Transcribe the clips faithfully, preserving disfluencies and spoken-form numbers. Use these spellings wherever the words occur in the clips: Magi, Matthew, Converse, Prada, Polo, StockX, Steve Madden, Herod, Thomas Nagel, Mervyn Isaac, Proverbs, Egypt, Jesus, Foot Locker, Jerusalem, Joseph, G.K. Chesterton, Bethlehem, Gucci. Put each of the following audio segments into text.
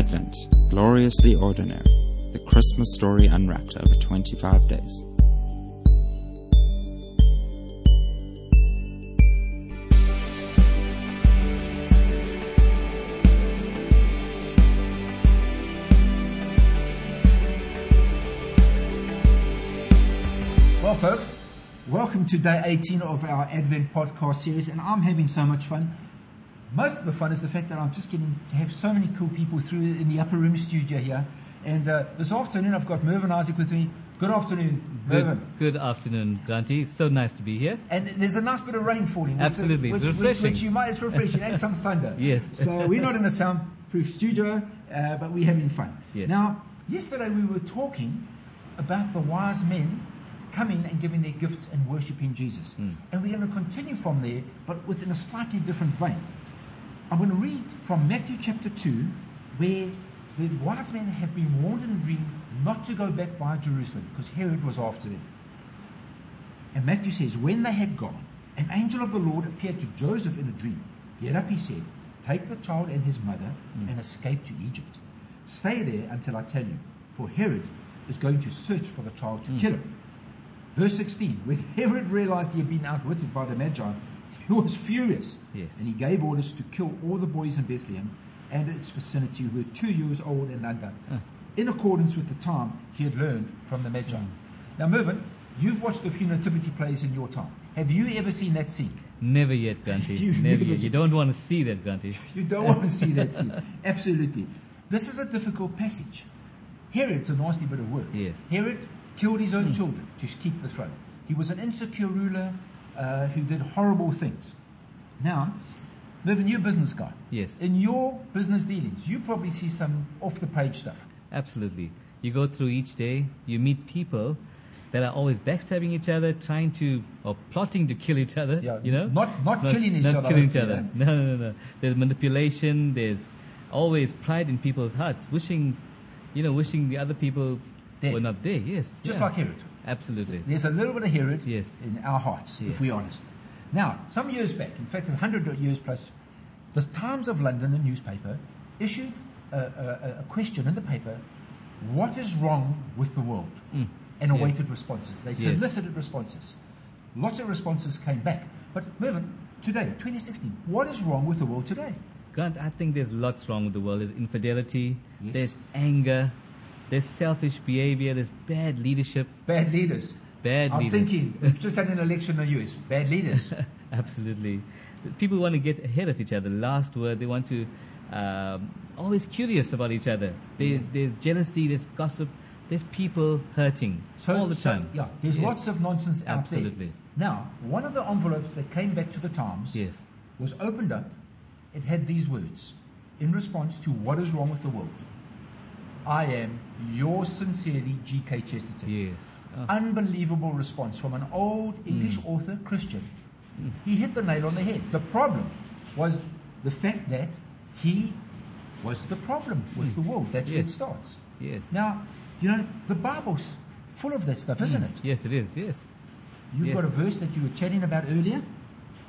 Advent, gloriously ordinary, the Christmas story unwrapped over twenty-five days. Well, folks, welcome to day eighteen of our Advent podcast series, and I'm having so much fun. Most of the fun is the fact that I'm just getting to have so many cool people through in the upper room studio here. And uh, this afternoon, I've got Mervyn Isaac with me. Good afternoon, Mervyn. Good, good afternoon, Dante. It's so nice to be here. And there's a nice bit of rain falling. Which, Absolutely, which, it's refreshing. Which, which you might, it's refreshing, and some thunder. Yes. So we're not in a soundproof studio, uh, but we're having fun. Yes. Now, yesterday we were talking about the wise men coming and giving their gifts and worshipping Jesus. Mm. And we're going to continue from there, but within a slightly different vein. I'm going to read from Matthew chapter two, where the wise men have been warned in a dream not to go back by Jerusalem, because Herod was after them. And Matthew says, when they had gone, an angel of the Lord appeared to Joseph in a dream. Get up, he said, take the child and his mother mm. and escape to Egypt. Stay there until I tell you, for Herod is going to search for the child to mm. kill him. Verse sixteen, when Herod realized he had been outwitted by the Magi, he was furious, yes. and he gave orders to kill all the boys in Bethlehem and its vicinity who were two years old and under, uh. in accordance with the time he had learned from the Magi. Mm. Now, Mervyn, you've watched a few nativity plays in your time. Have you ever seen that scene? Never yet, Gunty. Never, never yet. You don't want to see that, Gunty. You don't want to see that scene. Absolutely. This is a difficult passage. Herod's a nasty bit of work. Yes. Herod killed his own mm. children to keep the throne. He was an insecure ruler uh, who did horrible things. Now, Mervyn, you're a business guy. Yes. In your business dealings, you probably see some off-the-page stuff. Absolutely. You go through each day, you meet people that are always backstabbing each other, trying to, or plotting to kill each other, yeah, you know? Not, not, not killing each not other. Not killing each other. No, no, no, no. There's manipulation, there's always pride in people's hearts, wishing, you know, wishing the other people... Dead. Well, not there, yes. Just yeah. like Herod. Absolutely. There's a little bit of Herod yes. in our hearts, yes. if we're honest. Now, some years back, in fact, one hundred years plus, the Times of London, the newspaper, issued a, a, a question in the paper, what is wrong with the world? Mm. And yes. awaited responses. They solicited yes. responses. Lots of responses came back. But Mervyn, today, twenty sixteen, what is wrong with the world today? Grant, I think there's lots wrong with the world. There's infidelity, yes. there's anger. There's selfish behavior, there's bad leadership. Bad leaders. Bad I'm leaders. I'm thinking, we've just had an election in the U S. Bad leaders. Absolutely. People want to get ahead of each other. Last word, they want to, um, always curious about each other. They, yeah. There's jealousy, there's gossip, there's people hurting so, all the so, time. Yeah, there's yeah. lots of nonsense out Absolutely. There. Now, one of the envelopes that came back to the Times yes. was opened up. It had these words in response to what is wrong with the world. I am yours sincerely, G K. Chesterton. Yes. Oh. Unbelievable response from an old English mm. author, Christian. Mm. He hit the nail on the head. The problem was the fact that he was the problem with mm. the world. That's yes. where it starts. Yes. Now, you know, the Bible's full of that stuff, isn't mm. it? Yes, it is, yes. You've yes. got a verse that you were chatting about earlier?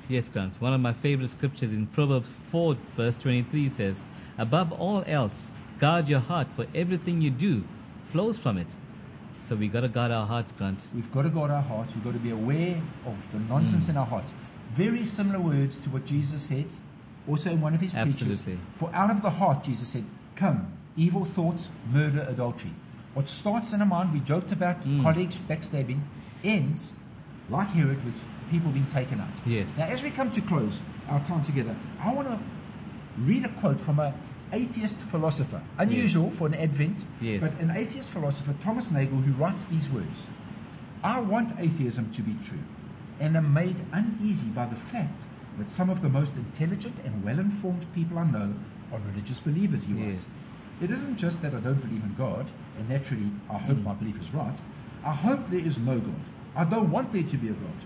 Yes, Grant. One of my favorite scriptures in Proverbs four, verse twenty-three says, above all else, guard your heart, for everything you do flows from it. So we've got to guard our hearts, Grant. We've got to guard our hearts. We've got to be aware of the nonsense mm. in our hearts. Very similar words to what Jesus said, also in one of his Absolutely. Preachers. For out of the heart, Jesus said, come, evil thoughts, murder, adultery. What starts in a mind, we joked about mm. colleagues backstabbing, ends, like Herod, with people being taken out. Yes. Now, as we come to close our time together, I want to read a quote from a atheist philosopher, unusual yes. for an Advent, yes. but an atheist philosopher, Thomas Nagel, who writes these words, I want atheism to be true, and am made uneasy by the fact that some of the most intelligent and well-informed people I know are religious believers, he writes. Yes. It isn't just that I don't believe in God, and naturally I hope mm. my belief is right. I hope there is no God. I don't want there to be a God.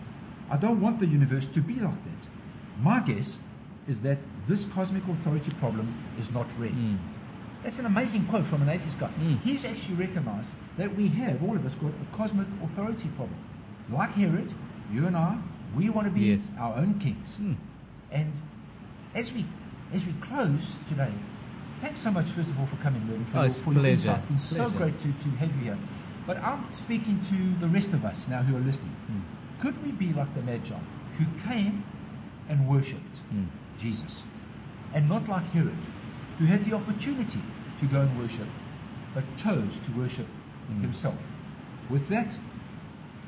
I don't want the universe to be like that. My guess is that this cosmic authority problem is not real. Mm. That's an amazing quote from an atheist guy. Mm. He's actually recognized that we have, all of us, got a cosmic authority problem. Like Herod, you and I, we want to be yes. our own kings. Mm. And as we as we close today, Thanks so much, first of all, for coming, Mervyn, for, oh, for your insight. It's been so great to, to have you here. But I'm speaking to the rest of us now who are listening. Mm. Could we be like the Magi, who came and worshipped mm. Jesus, and not like Herod, who had the opportunity to go and worship, but chose to worship mm. himself? With that,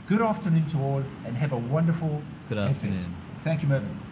good afternoon to all, and have a wonderful good afternoon. Event. Thank you, Mervyn.